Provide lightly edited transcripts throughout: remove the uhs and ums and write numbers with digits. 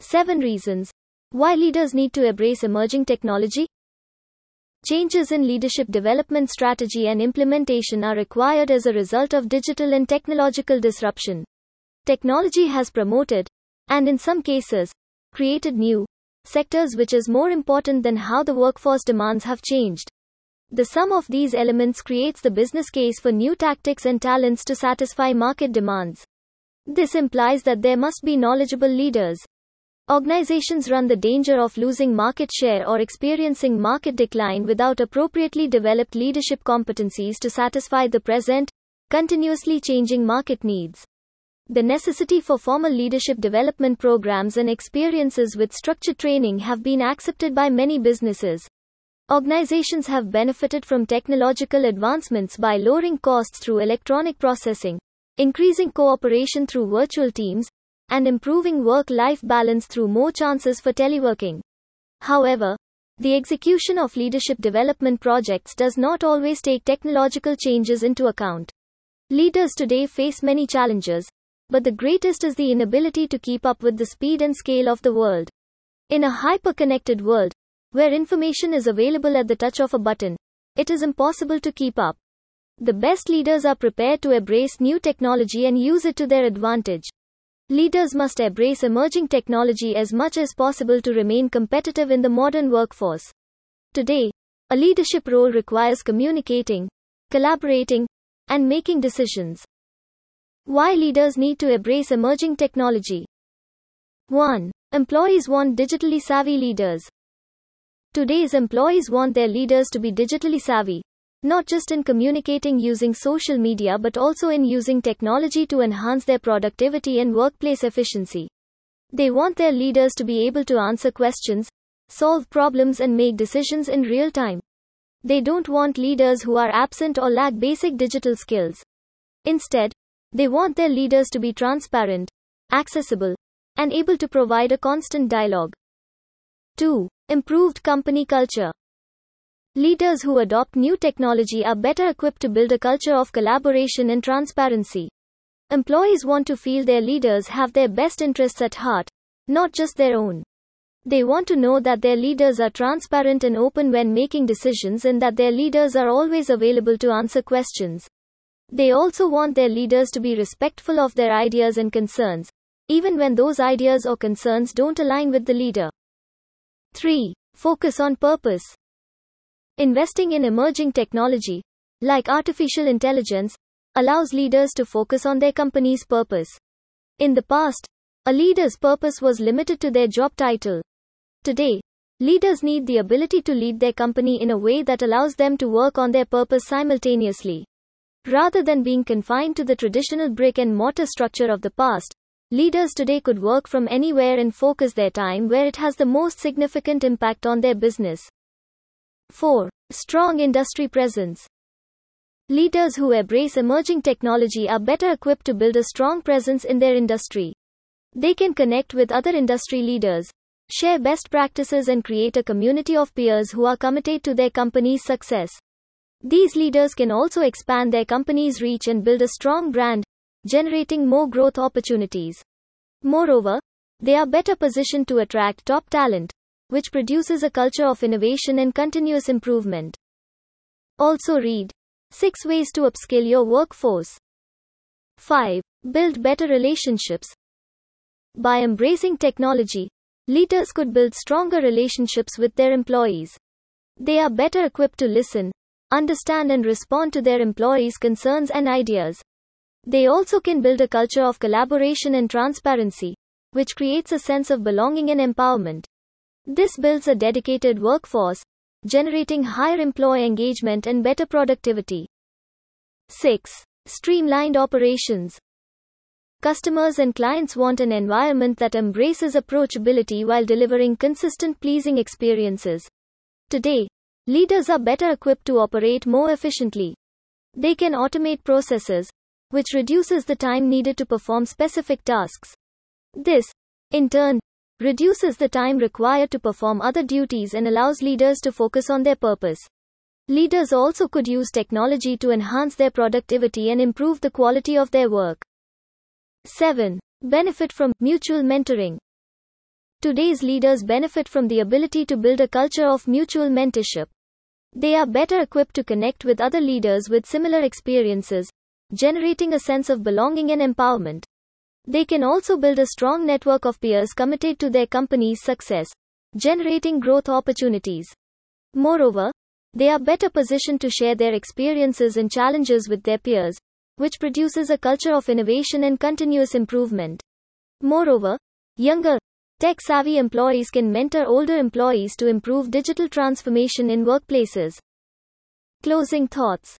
7 Reasons Why Leaders Need to Embrace Emerging Technology. Changes in leadership development strategy and implementation are required as a result of digital and technological disruption. Technology has promoted, and in some cases, created new, sectors which is more important than how the workforce demands have changed. The sum of these elements creates the business case for new tactics and talents to satisfy market demands. This implies that there must be knowledgeable leaders. Organizations run the danger of losing market share or experiencing market decline without appropriately developed leadership competencies to satisfy the present, continuously changing market needs. The necessity for formal leadership development programs and experiences with structured training have been accepted by many businesses. Organizations have benefited from technological advancements by lowering costs through electronic processing, increasing cooperation through virtual teams, and improving work-life balance through more chances for teleworking. However, the execution of leadership development projects does not always take technological changes into account. Leaders today face many challenges, but the greatest is the inability to keep up with the speed and scale of the world. In a hyper-connected world, where information is available at the touch of a button, it is impossible to keep up. The best leaders are prepared to embrace new technology and use it to their advantage. Leaders must embrace emerging technology as much as possible to remain competitive in the modern workforce. Today, a leadership role requires communicating, collaborating, and making decisions. Why leaders need to embrace emerging technology. 1. Employees want digitally savvy leaders. Today's employees want their leaders to be digitally savvy, not just in communicating using social media but also in using technology to enhance their productivity and workplace efficiency. They want their leaders to be able to answer questions, solve problems and make decisions in real time. They don't want leaders who are absent or lack basic digital skills. Instead, they want their leaders to be transparent, accessible, and able to provide a constant dialogue. 2. Improved company culture. Leaders who adopt new technology are better equipped to build a culture of collaboration and transparency. Employees want to feel their leaders have their best interests at heart, not just their own. They want to know that their leaders are transparent and open when making decisions and that their leaders are always available to answer questions. They also want their leaders to be respectful of their ideas and concerns, even when those ideas or concerns don't align with the leader. 3. Focus on purpose. Investing in emerging technology, like artificial intelligence, allows leaders to focus on their company's purpose. In the past, a leader's purpose was limited to their job title. Today, leaders need the ability to lead their company in a way that allows them to work on their purpose simultaneously. Rather than being confined to the traditional brick and mortar structure of the past, leaders today could work from anywhere and focus their time where it has the most significant impact on their business. 4. Strong industry presence. Leaders who embrace emerging technology are better equipped to build a strong presence in their industry. They can connect with other industry leaders, share best practices, and create a community of peers who are committed to their company's success. These leaders can also expand their company's reach and build a strong brand, generating more growth opportunities. Moreover, they are better positioned to attract top talent, which produces a culture of innovation and continuous improvement. Also read 6 Ways to Upskill Your Workforce. 5. Build better relationships. By embracing technology, leaders could build stronger relationships with their employees. They are better equipped to listen, understand and respond to their employees' concerns and ideas. They also can build a culture of collaboration and transparency, which creates a sense of belonging and empowerment. This builds a dedicated workforce, generating higher employee engagement and better productivity. 6. Streamlined operations. Customers and clients want an environment that embraces approachability while delivering consistent, pleasing experiences. Today, leaders are better equipped to operate more efficiently. They can automate processes, which reduces the time needed to perform specific tasks. This, in turn, reduces the time required to perform other duties and allows leaders to focus on their purpose. Leaders also could use technology to enhance their productivity and improve the quality of their work. 7. Benefit from mutual mentoring. Today's leaders benefit from the ability to build a culture of mutual mentorship. They are better equipped to connect with other leaders with similar experiences, generating a sense of belonging and empowerment. They can also build a strong network of peers committed to their company's success, generating growth opportunities. Moreover, they are better positioned to share their experiences and challenges with their peers, which produces a culture of innovation and continuous improvement. Moreover, younger, tech-savvy employees can mentor older employees to improve digital transformation in workplaces. Closing thoughts.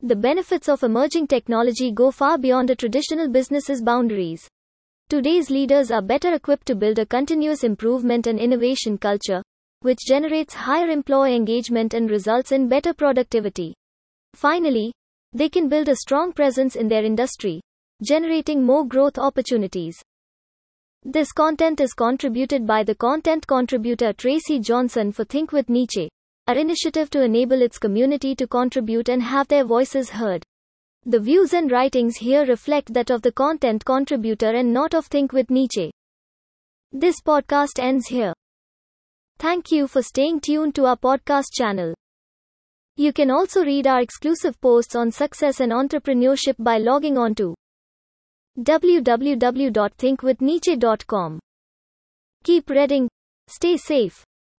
The benefits of emerging technology go far beyond a traditional business's boundaries. Today's leaders are better equipped to build a continuous improvement and innovation culture, which generates higher employee engagement and results in better productivity. Finally, they can build a strong presence in their industry, generating more growth opportunities. This content is contributed by the content contributor Tracy Johnson for Think with Niche, our initiative to enable its community to contribute and have their voices heard. The views and writings here reflect that of the content contributor and not of Think with Niche. This podcast ends here. Thank you for staying tuned to our podcast channel. You can also read our exclusive posts on success and entrepreneurship by logging on to www.thinkwithniche.com. Keep reading. Stay safe.